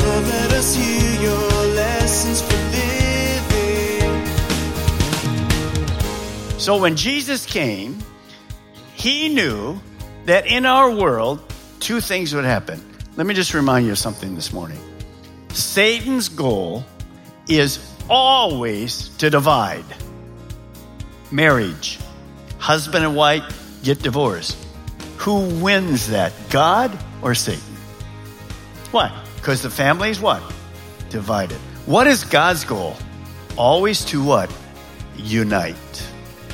Lord, let us hear your lessons for living. So when Jesus came, he knew that in our world, two things would happen. Let me just remind you of something this morning. Satan's goal is always to divide. Marriage. Husband and wife get divorced. Who wins that, God or Satan? Why? Because the family is what? Divided. What is God's goal? Always to what? Unite.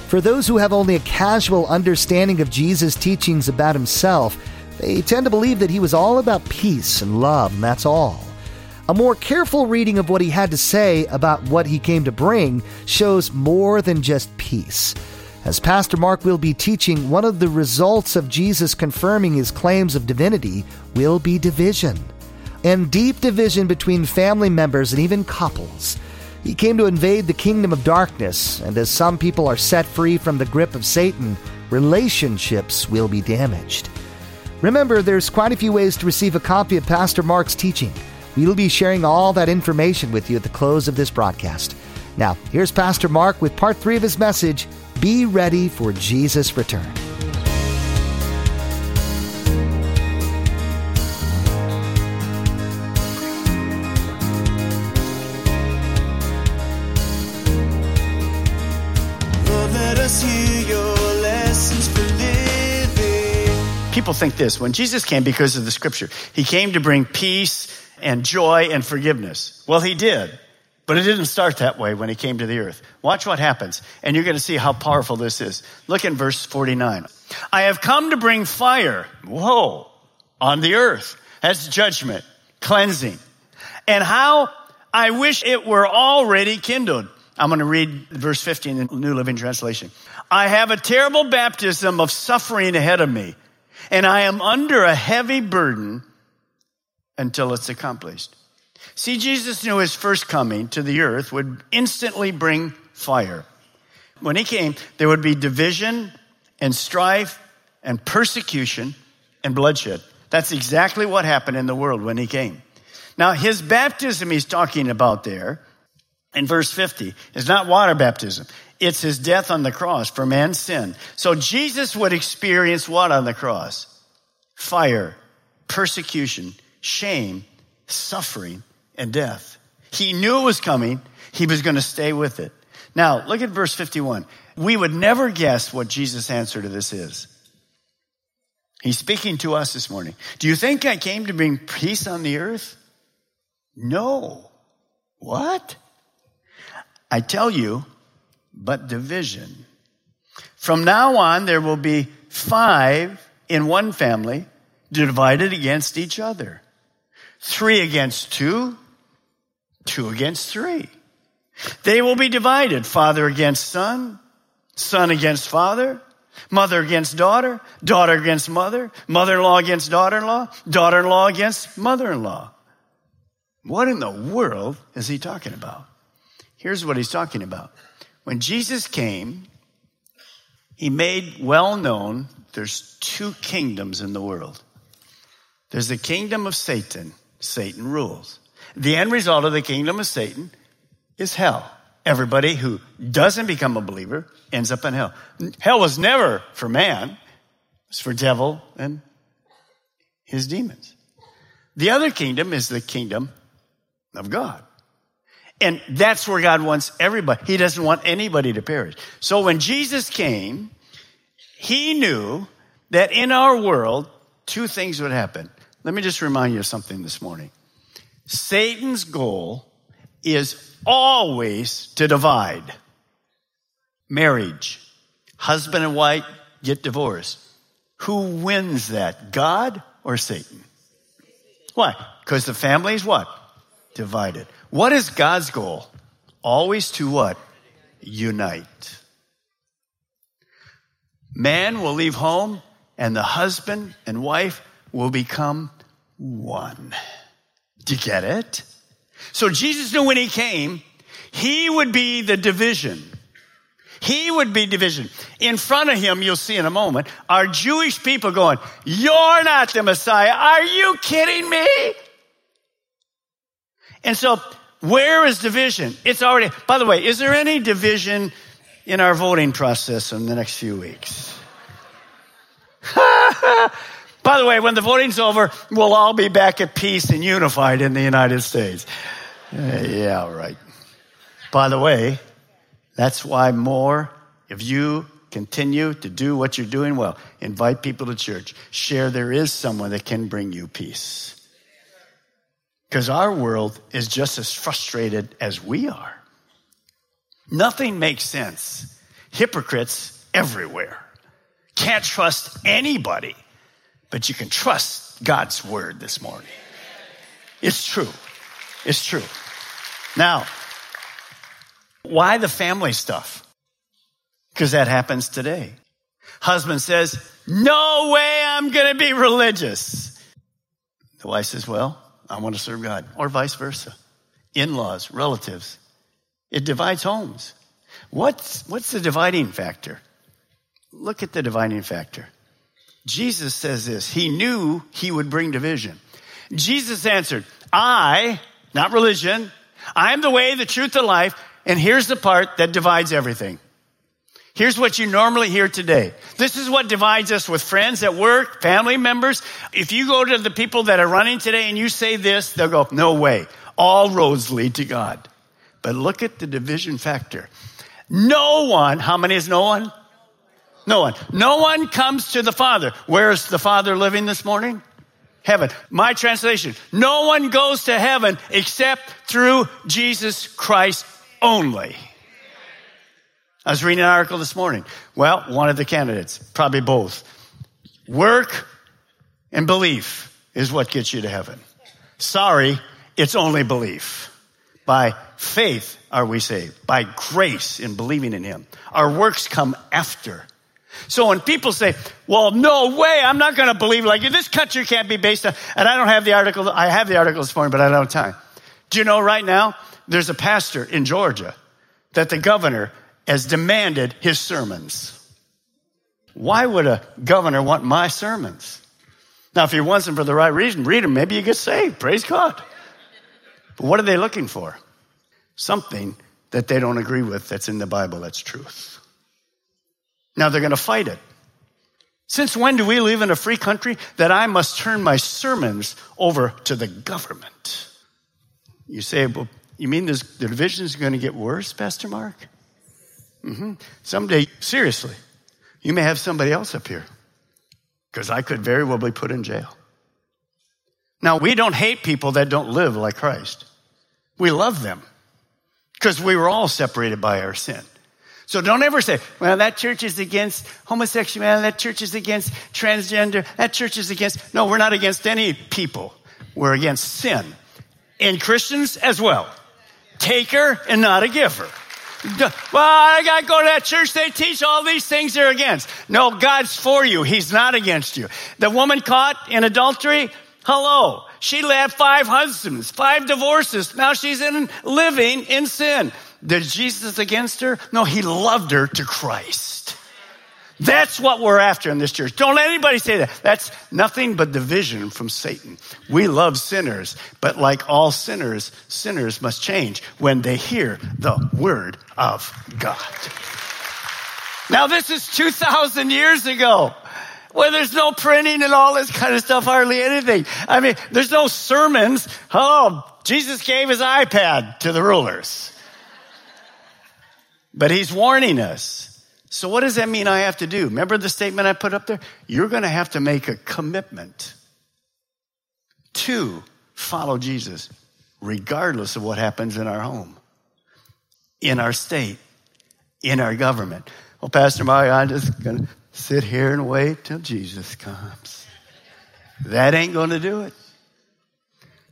For those who have only a casual understanding of Jesus' teachings about himself, they tend to believe that he was all about peace and love, and that's all. A more careful reading of what he had to say about what he came to bring shows more than just peace. As Pastor Mark will be teaching, one of the results of Jesus confirming his claims of divinity will be division, and deep division between family members and even couples. He came to invade the kingdom of darkness, and as some people are set free from the grip of Satan, relationships will be damaged. Remember, there's quite a few ways to receive a copy of Pastor Mark's teaching. We'll be sharing all that information with you at the close of this broadcast. Now, here's Pastor Mark with part 3 of his message, Be Ready for Jesus' Return. People think this, when Jesus came because of the scripture, he came to bring peace and joy and forgiveness. Well, he did, but it didn't start that way when he came to the earth. Watch what happens, and you're going to see how powerful this is. Look in verse 49. I have come to bring fire, whoa, on the earth. That's judgment, cleansing. And how I wish it were already kindled. I'm going to read verse 15 in the New Living Translation. I have a terrible baptism of suffering ahead of me, and I am under a heavy burden until it's accomplished. See, Jesus knew his first coming to the earth would instantly bring fire. When he came, there would be division and strife and persecution and bloodshed. That's exactly what happened in the world when he came. Now, his baptism he's talking about there in verse 50 is not water baptism. It's his death on the cross for man's sin. So Jesus would experience what on the cross? Fire, persecution, shame, suffering, and death. He knew it was coming. He was going to stay with it. Now, look at verse 51. We would never guess what Jesus' answer to this is. He's speaking to us this morning. Do you think I came to bring peace on the earth? No. What? I tell you, but division. From now on, there will be 5 in one family divided against each other. 3 against 2, 2 against 3. They will be divided, father against son, son against father, mother against daughter, daughter against mother, mother-in-law against daughter-in-law, daughter-in-law against mother-in-law. What in the world is he talking about? Here's what he's talking about. When Jesus came, he made well known there's 2 kingdoms in the world. There's the kingdom of Satan. Satan rules. The end result of the kingdom of Satan is hell. Everybody who doesn't become a believer ends up in hell. Hell was never for man. It's for devil and his demons. The other kingdom is the kingdom of God. And that's where God wants everybody. He doesn't want anybody to perish. So when Jesus came, he knew that in our world, 2 things would happen. Let me just remind you of something this morning. Satan's goal is always to divide. Marriage. husband and wife get divorced. Who wins that, God or Satan? Why? Because the family is what? Divided. What is God's goal? Always to what? Unite. Man will leave home and the husband and wife will become one. Do you get it? So Jesus knew when he came, he would be the division. He would be division. In front of him, you'll see in a moment, are Jewish people going, "You're not the Messiah. Are you kidding me?" And so where is division? It's already, by the way, is there any division in our voting process in the next few weeks? By the way, when the voting's over, we'll all be back at peace and unified in the United States. Yeah, right. By the way, that's why more of you continue to do what you're doing well. Invite people to church. Share there is someone that can bring you peace. Because our world is just as frustrated as we are. Nothing makes sense. Hypocrites everywhere. Can't trust anybody. But you can trust God's word this morning. It's true. It's true. Now, why the family stuff? Because that happens today. Husband says, "No way I'm going to be religious." The wife says, "Well, I want to serve God," or vice versa. In-laws, relatives. It divides homes. What's the dividing factor? Look at the dividing factor. Jesus says this. He knew he would bring division. Jesus answered, "I," not religion, "I am the way, the truth, the life." And here's the part that divides everything. Here's what you normally hear today. This is what divides us with friends at work, family members. If you go to the people that are running today and you say this, they'll go, "No way. All roads lead to God." But look at the division factor. No one, how many is no one? No one. No one comes to the Father. Where is the Father living this morning? Heaven. My translation, no one goes to heaven except through Jesus Christ only. I was reading an article this morning. Well, one of the candidates, probably both. Work and belief is what gets you to heaven. Sorry, it's only belief. By faith are we saved. By grace in believing in him. Our works come after. So when people say, "Well, no way, I'm not going to believe like you. This country can't be based on," and I don't have the article. I have the article this morning, but I don't have time. Do you know right now, there's a pastor in Georgia that the governor has demanded his sermons. Why would a governor want my sermons? Now, if he wants them for the right reason, read them. Maybe you get saved. Praise God. But what are they looking for? Something that they don't agree with that's in the Bible that's truth. Now they're going to fight it. Since when do we live in a free country that I must turn my sermons over to the government? You say, "Well, you mean this, the division is going to get worse, Pastor Mark?" Someday, seriously, you may have somebody else up here because I could very well be put in jail. Now, we don't hate people that don't live like Christ. We love them because we were all separated by our sin. So don't ever say, "Well, that church is against homosexuality, that church is against transgender, that church is against..." No, we're not against any people. We're against sin. And Christians as well. Taker and not a giver. "Well, I got to go to that church. They teach all these things they're against." No, God's for you. He's not against you. The woman caught in adultery, hello. She had 5 husbands, 5 divorces. Now she's living in sin. Did Jesus against her? No, he loved her to Christ. That's what we're after in this church. Don't let anybody say that. That's nothing but division from Satan. We love sinners, but like all sinners, sinners must change when they hear the word of God. Now, this is 2,000 years ago, where there's no printing and all this kind of stuff, hardly anything. I mean, there's no sermons. Oh, Jesus gave his iPad to the rulers. But he's warning us. So what does that mean I have to do? Remember the statement I put up there? You're going to have to make a commitment to follow Jesus, regardless of what happens in our home, in our state, in our government. "Well, Pastor Mike, I'm just going to sit here and wait till Jesus comes." That ain't going to do it.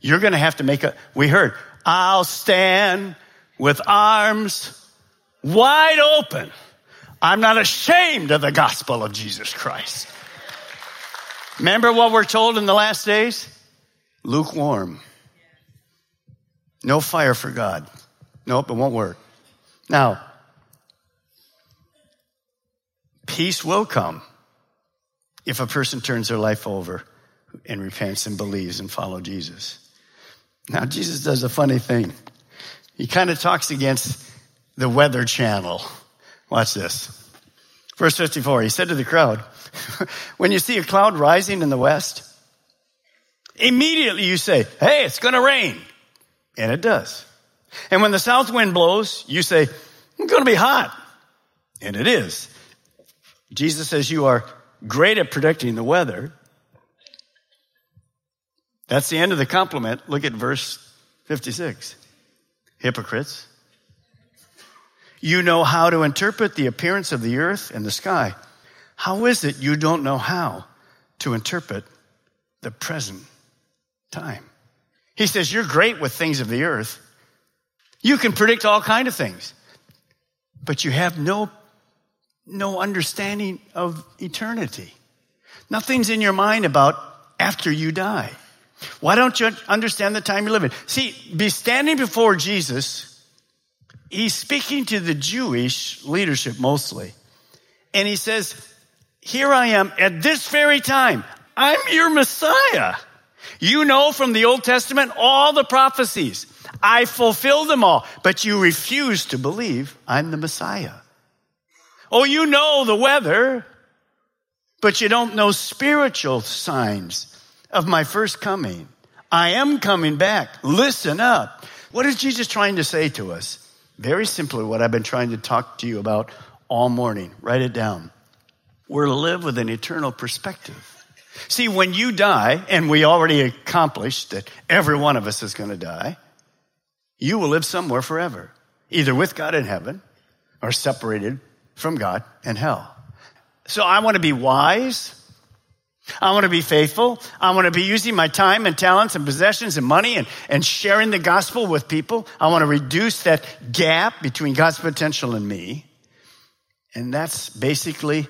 You're going to have to make a, we heard, "I'll stand with arms wide open. I'm not ashamed of the gospel of Jesus Christ." Remember what we're told in the last days? Lukewarm. No fire for God. Nope, it won't work. Now, peace will come if a person turns their life over and repents and believes and follows Jesus. Now, Jesus does a funny thing. He kind of talks against the Weather Channel. Watch this. Verse 54, he said to the crowd, "When you see a cloud rising in the west, immediately you say, 'Hey, it's going to rain.' And it does. And when the south wind blows, you say, 'It's going to be hot.' And it is." Jesus says you are great at predicting the weather. That's the end of the compliment. Look at verse 56. "Hypocrites, you know how to interpret the appearance of the earth and the sky. How is it you don't know how to interpret the present time?" He says, you're great with things of the earth. You can predict all kinds of things, but you have no understanding of eternity. Nothing's in your mind about after you die. Why don't you understand the time you live in? See, be standing before Jesus. He's speaking to the Jewish leadership mostly. And he says, "Here I am at this very time. I'm your Messiah. You know from the Old Testament all the prophecies. I fulfill them all, but you refuse to believe I'm the Messiah. Oh, you know the weather, but you don't know spiritual signs of my first coming. I am coming back. Listen up." What is Jesus trying to say to us? Very simply, what I've been trying to talk to you about all morning. Write it down. We're to live with an eternal perspective. See, when you die, and we already accomplished that every one of us is going to die, you will live somewhere forever, either with God in heaven or separated from God in hell. So I want to be wise. I want to be faithful. I want to be using my time and talents and possessions and money and sharing the gospel with people. I want to reduce that gap between God's potential and me. And that's basically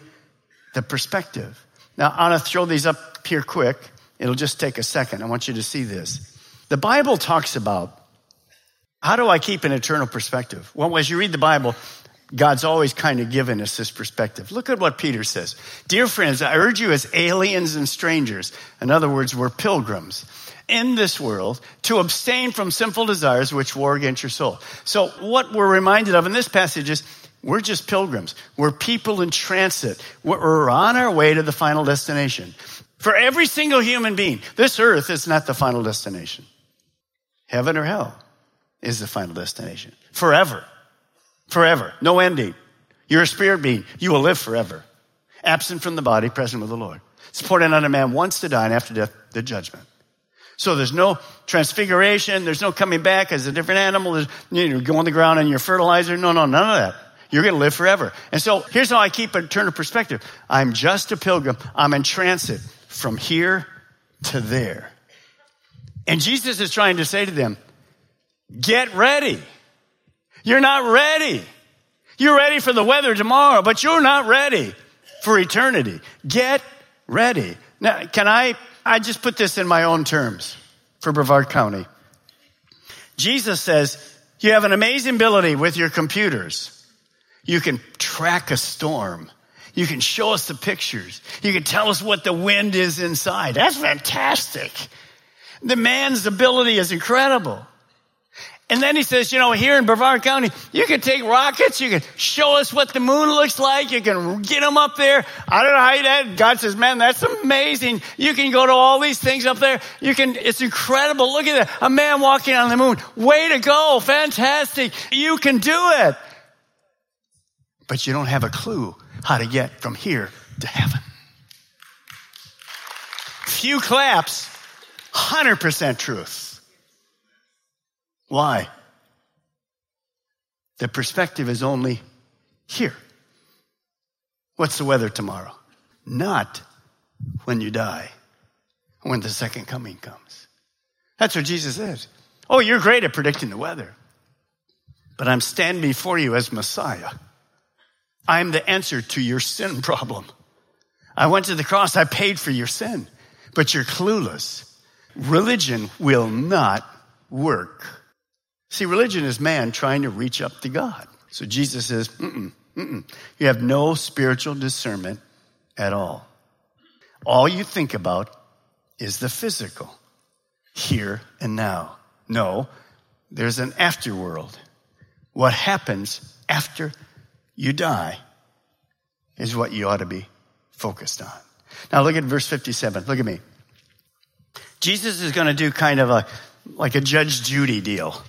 the perspective. Now, I'm going to throw these up here quick. It'll just take a second. I want you to see this. The Bible talks about, how do I keep an eternal perspective? Well, as you read the Bible, God's always kind of given us this perspective. Look at what Peter says. "Dear friends, I urge you as aliens and strangers," in other words, we're pilgrims, "in this world, to abstain from sinful desires which war against your soul." So what we're reminded of in this passage is we're just pilgrims. We're people in transit. We're on our way to the final destination. For every single human being, this earth is not the final destination. Heaven or hell is the final destination. Forever. Forever, no ending. You're a spirit being. You will live forever. Absent from the body, present with the Lord. It's poured out on a man once to die, and after death, the judgment. So there's no transfiguration. There's no coming back as a different animal. You go on the ground and you're fertilizer. No, none of that. You're going to live forever. And so here's how I keep an eternal perspective. I'm just a pilgrim. I'm in transit from here to there. And Jesus is trying to say to them, get ready. You're not ready. You're ready for the weather tomorrow, but you're not ready for eternity. Get ready. Now, can I just put this in my own terms for Brevard County. Jesus says, you have an amazing ability with your computers. You can track a storm. You can show us the pictures. You can tell us what the wind is inside. That's fantastic. The man's ability is incredible. And then he says, here in Brevard County, you can take rockets. You can show us what the moon looks like. You can get them up there. I don't know how you did. God says, man, that's amazing. You can go to all these things up there. It's incredible. Look at that. A man walking on the moon. Way to go. Fantastic. You can do it. But you don't have a clue how to get from here to heaven. Few claps, 100% truth. Why? The perspective is only here. What's the weather tomorrow? Not when you die, when the second coming comes. That's what Jesus is. Oh, you're great at predicting the weather, but I'm standing before you as Messiah. I'm the answer to your sin problem. I went to the cross. I paid for your sin, but you're clueless. Religion will not work. See, religion is man trying to reach up to God. So Jesus says, you have no spiritual discernment at all. All you think about is the physical, here and now. No, there's an afterworld. What happens after you die is what you ought to be focused on. Now look at verse 57. Look at me. Jesus is going to do kind of like a Judge Judy deal.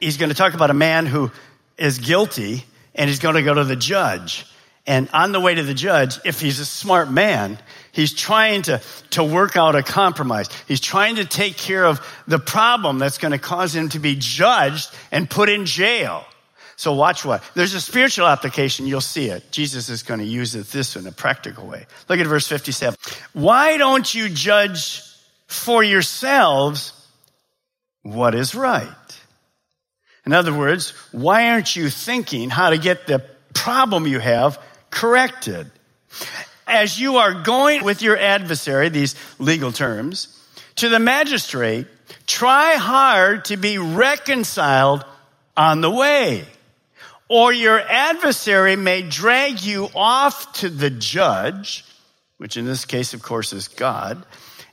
He's going to talk about a man who is guilty and he's going to go to the judge. And on the way to the judge, if he's a smart man, he's trying to work out a compromise. He's trying to take care of the problem that's going to cause him to be judged and put in jail. So watch what. There's a spiritual application. You'll see it. Jesus is going to use it this in a practical way. Look at verse 57. Why don't you judge for yourselves what is right? In other words, why aren't you thinking how to get the problem you have corrected? As you are going with your adversary, these legal terms, to the magistrate, try hard to be reconciled on the way, or your adversary may drag you off to the judge, which in this case, of course, is God,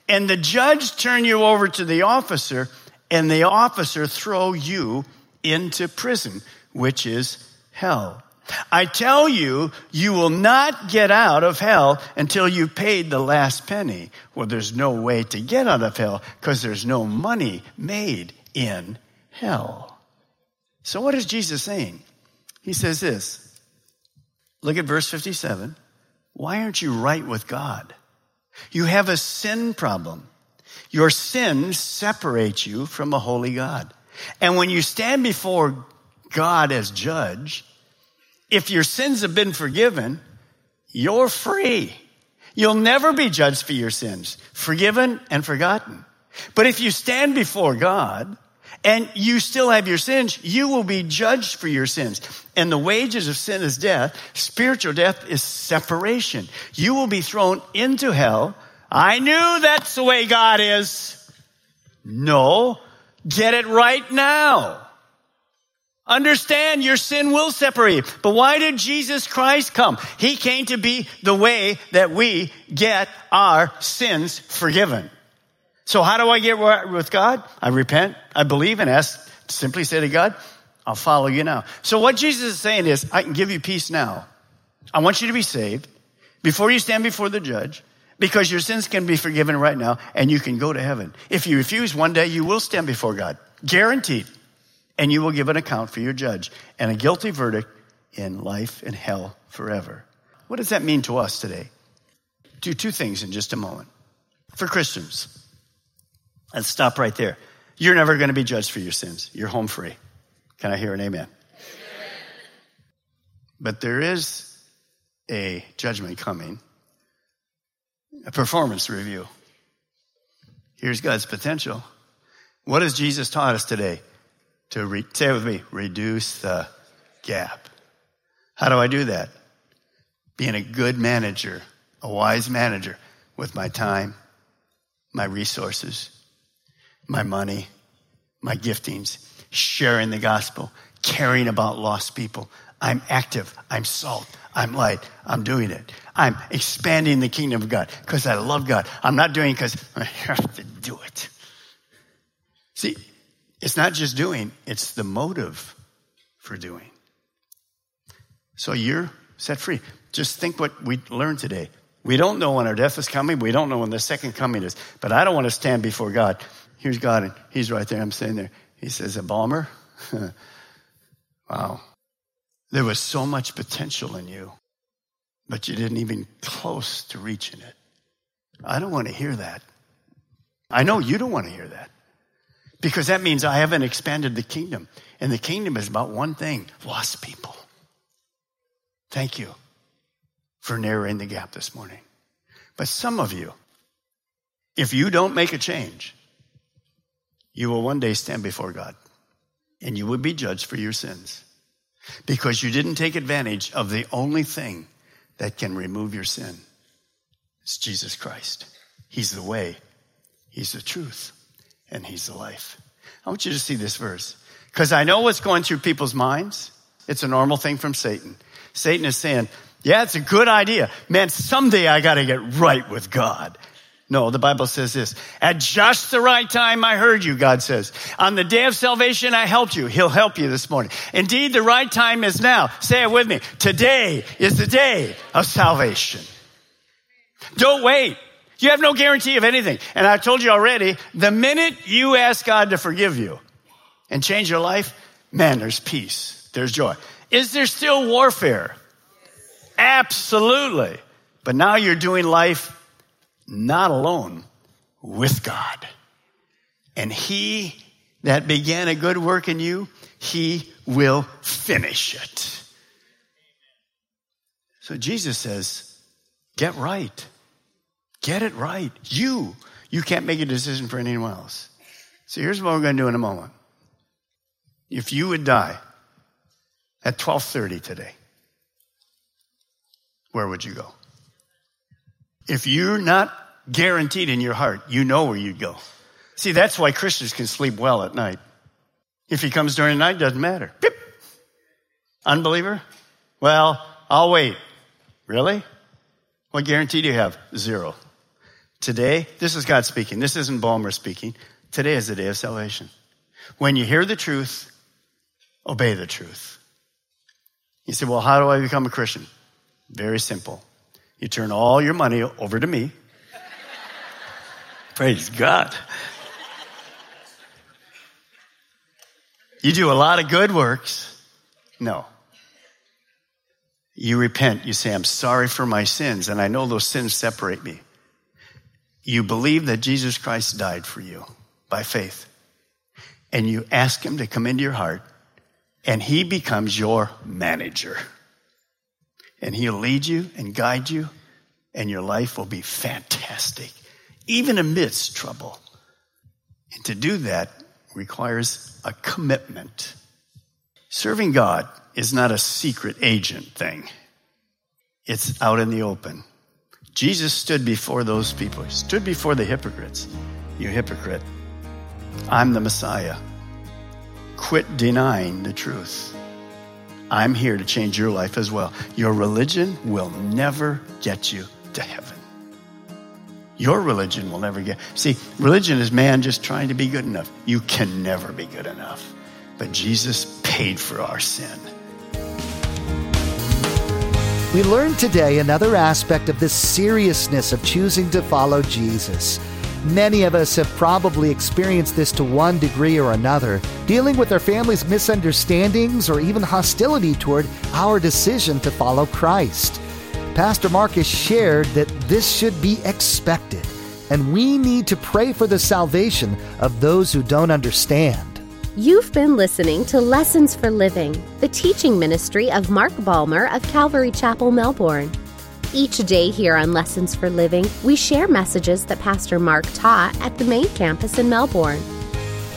and the judge turn you over to the officer, and the officer throw you into prison, which is hell. I tell you, you will not get out of hell until you paid the last penny. Well, there's no way to get out of hell because there's no money made in hell. So what is Jesus saying? He says this. Look at verse 57. Why aren't you right with God? You have a sin problem. Your sin separates you from a holy God. And when you stand before God as judge, if your sins have been forgiven, you're free. You'll never be judged for your sins, forgiven and forgotten. But if you stand before God and you still have your sins, you will be judged for your sins. And the wages of sin is death. Spiritual death is separation. You will be thrown into hell. I knew that's the way God is. No, get it right now. Understand your sin will separate you. But why did Jesus Christ come? He came to be the way that we get our sins forgiven. So how do I get right with God? I repent, I believe, and ask, simply say to God, I'll follow you now. So what Jesus is saying is, I can give you peace now. I want you to be saved before you stand before the judge, because your sins can be forgiven right now and you can go to heaven. If you refuse, one day you will stand before God, guaranteed. And you will give an account for your judge and a guilty verdict in life and hell forever. What does that mean to us today? Do two things in just a moment. For Christians, let's stop right there. You're never going to be judged for your sins. You're home free. Can I hear an amen? Amen. But there is a judgment coming, a performance review. Here's God's potential. What has Jesus taught us today? Say it with me, reduce the gap. How do I do that? Being a good manager, a wise manager with my time, my resources, my money, my giftings, sharing the gospel, caring about lost people. I'm active, I'm salt, I'm light, I'm doing it. I'm expanding the kingdom of God because I love God. I'm not doing it because I have to do it. See, it's not just doing, it's the motive for doing. So you're set free. Just think what we learned today. We don't know when our death is coming. We don't know when the second coming is. But I don't want to stand before God. Here's God, and he's right there. I'm standing there. He says, a Ballmer? Wow. There was so much potential in you, but you didn't even close to reaching it. I don't want to hear that. I know you don't want to hear that. Because that means I haven't expanded the kingdom. And the kingdom is about one thing, lost people. Thank you for narrowing the gap this morning. But some of you, if you don't make a change, you will one day stand before God and you will be judged for your sins because you didn't take advantage of the only thing that can remove your sin. It's Jesus Christ. He's the way, he's the truth, and he's the life. I want you to see this verse because I know what's going through people's minds. It's a normal thing from Satan. Satan is saying, yeah, it's a good idea. Man, someday I got to get right with God. No, the Bible says this. At just the right time, I heard you, God says. On the day of salvation, I helped you. He'll help you this morning. Indeed, the right time is now. Say it with me. Today is the day of salvation. Don't wait. You have no guarantee of anything. And I told you already, the minute you ask God to forgive you and change your life, man, there's peace. There's joy. Is there still warfare? Absolutely. But now you're doing life not alone, with God. And he that began a good work in you, he will finish it. So Jesus says, get right. Get it right. You can't make a decision for anyone else. So here's what we're going to do in a moment. If you would die at 12:30 today, where would you go? If you're not guaranteed in your heart, you know where you'd go. See, that's why Christians can sleep well at night. If he comes during the night, doesn't matter. Beep. Unbeliever? Well, I'll wait. Really? What guarantee do you have? Zero. Today, this is God speaking. This isn't Ballmer speaking. Today is the day of salvation. When you hear the truth, obey the truth. You say, well, how do I become a Christian? Very simple. You turn all your money over to me. Praise God. You do a lot of good works. No. You repent. You say, I'm sorry for my sins, and I know those sins separate me. You believe that Jesus Christ died for you by faith, and you ask him to come into your heart, and he becomes your manager. And he'll lead you and guide you, and your life will be fantastic, even amidst trouble. And to do that requires a commitment. Serving God is not a secret agent thing. It's out in the open. Jesus stood before those people. He stood before the hypocrites. You hypocrite. I'm the Messiah. Quit denying the truth. I'm here to change your life as well. Your religion will never get you to heaven. Your religion will never get... See, religion is man just trying to be good enough. You can never be good enough. But Jesus paid for our sin. We learned today another aspect of the seriousness of choosing to follow Jesus. Many of us have probably experienced this to one degree or another, dealing with our family's misunderstandings or even hostility toward our decision to follow Christ. Pastor Mark has shared that this should be expected, and we need to pray for the salvation of those who don't understand. You've been listening to Lessons for Living, the teaching ministry of Mark Ballmer of Calvary Chapel, Melbourne. Each day here on Lessons for Living, we share messages that Pastor Mark taught at the main campus in Melbourne.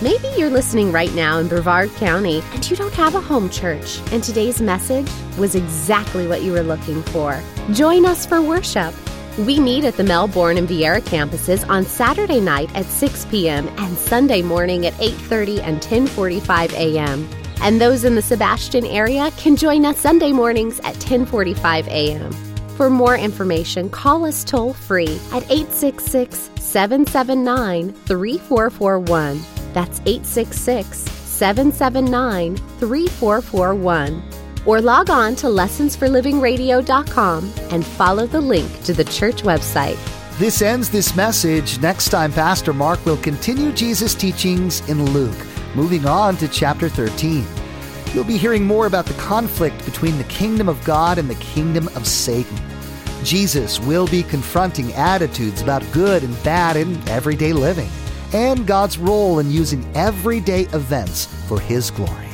Maybe you're listening right now in Brevard County and you don't have a home church, and today's message was exactly what you were looking for. Join us for worship. We meet at the Melbourne and Vieira campuses on Saturday night at 6 p.m. and Sunday morning at 8:30 and 10:45 a.m. And those in the Sebastian area can join us Sunday mornings at 10:45 a.m. For more information, call us toll-free at 866-779-3441. That's 866-779-3441. Or log on to lessonsforlivingradio.com and follow the link to the church website. This ends this message. Next time, Pastor Mark will continue Jesus' teachings in Luke, moving on to chapter 13. You'll be hearing more about the conflict between the kingdom of God and the kingdom of Satan. Jesus will be confronting attitudes about good and bad in everyday living, and God's role in using everyday events for his glory.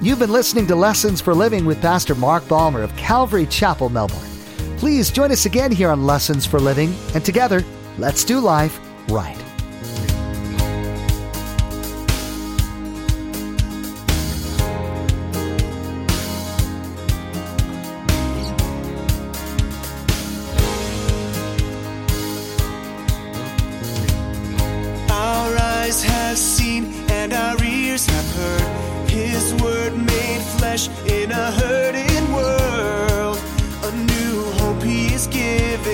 You've been listening to Lessons for Living with Pastor Mark Ballmer of Calvary Chapel, Melbourne. Please join us again here on Lessons for Living, and together, let's do life right. Our eyes have seen and our ears have heard His word made flesh in a hurting world. A new hope He is giving.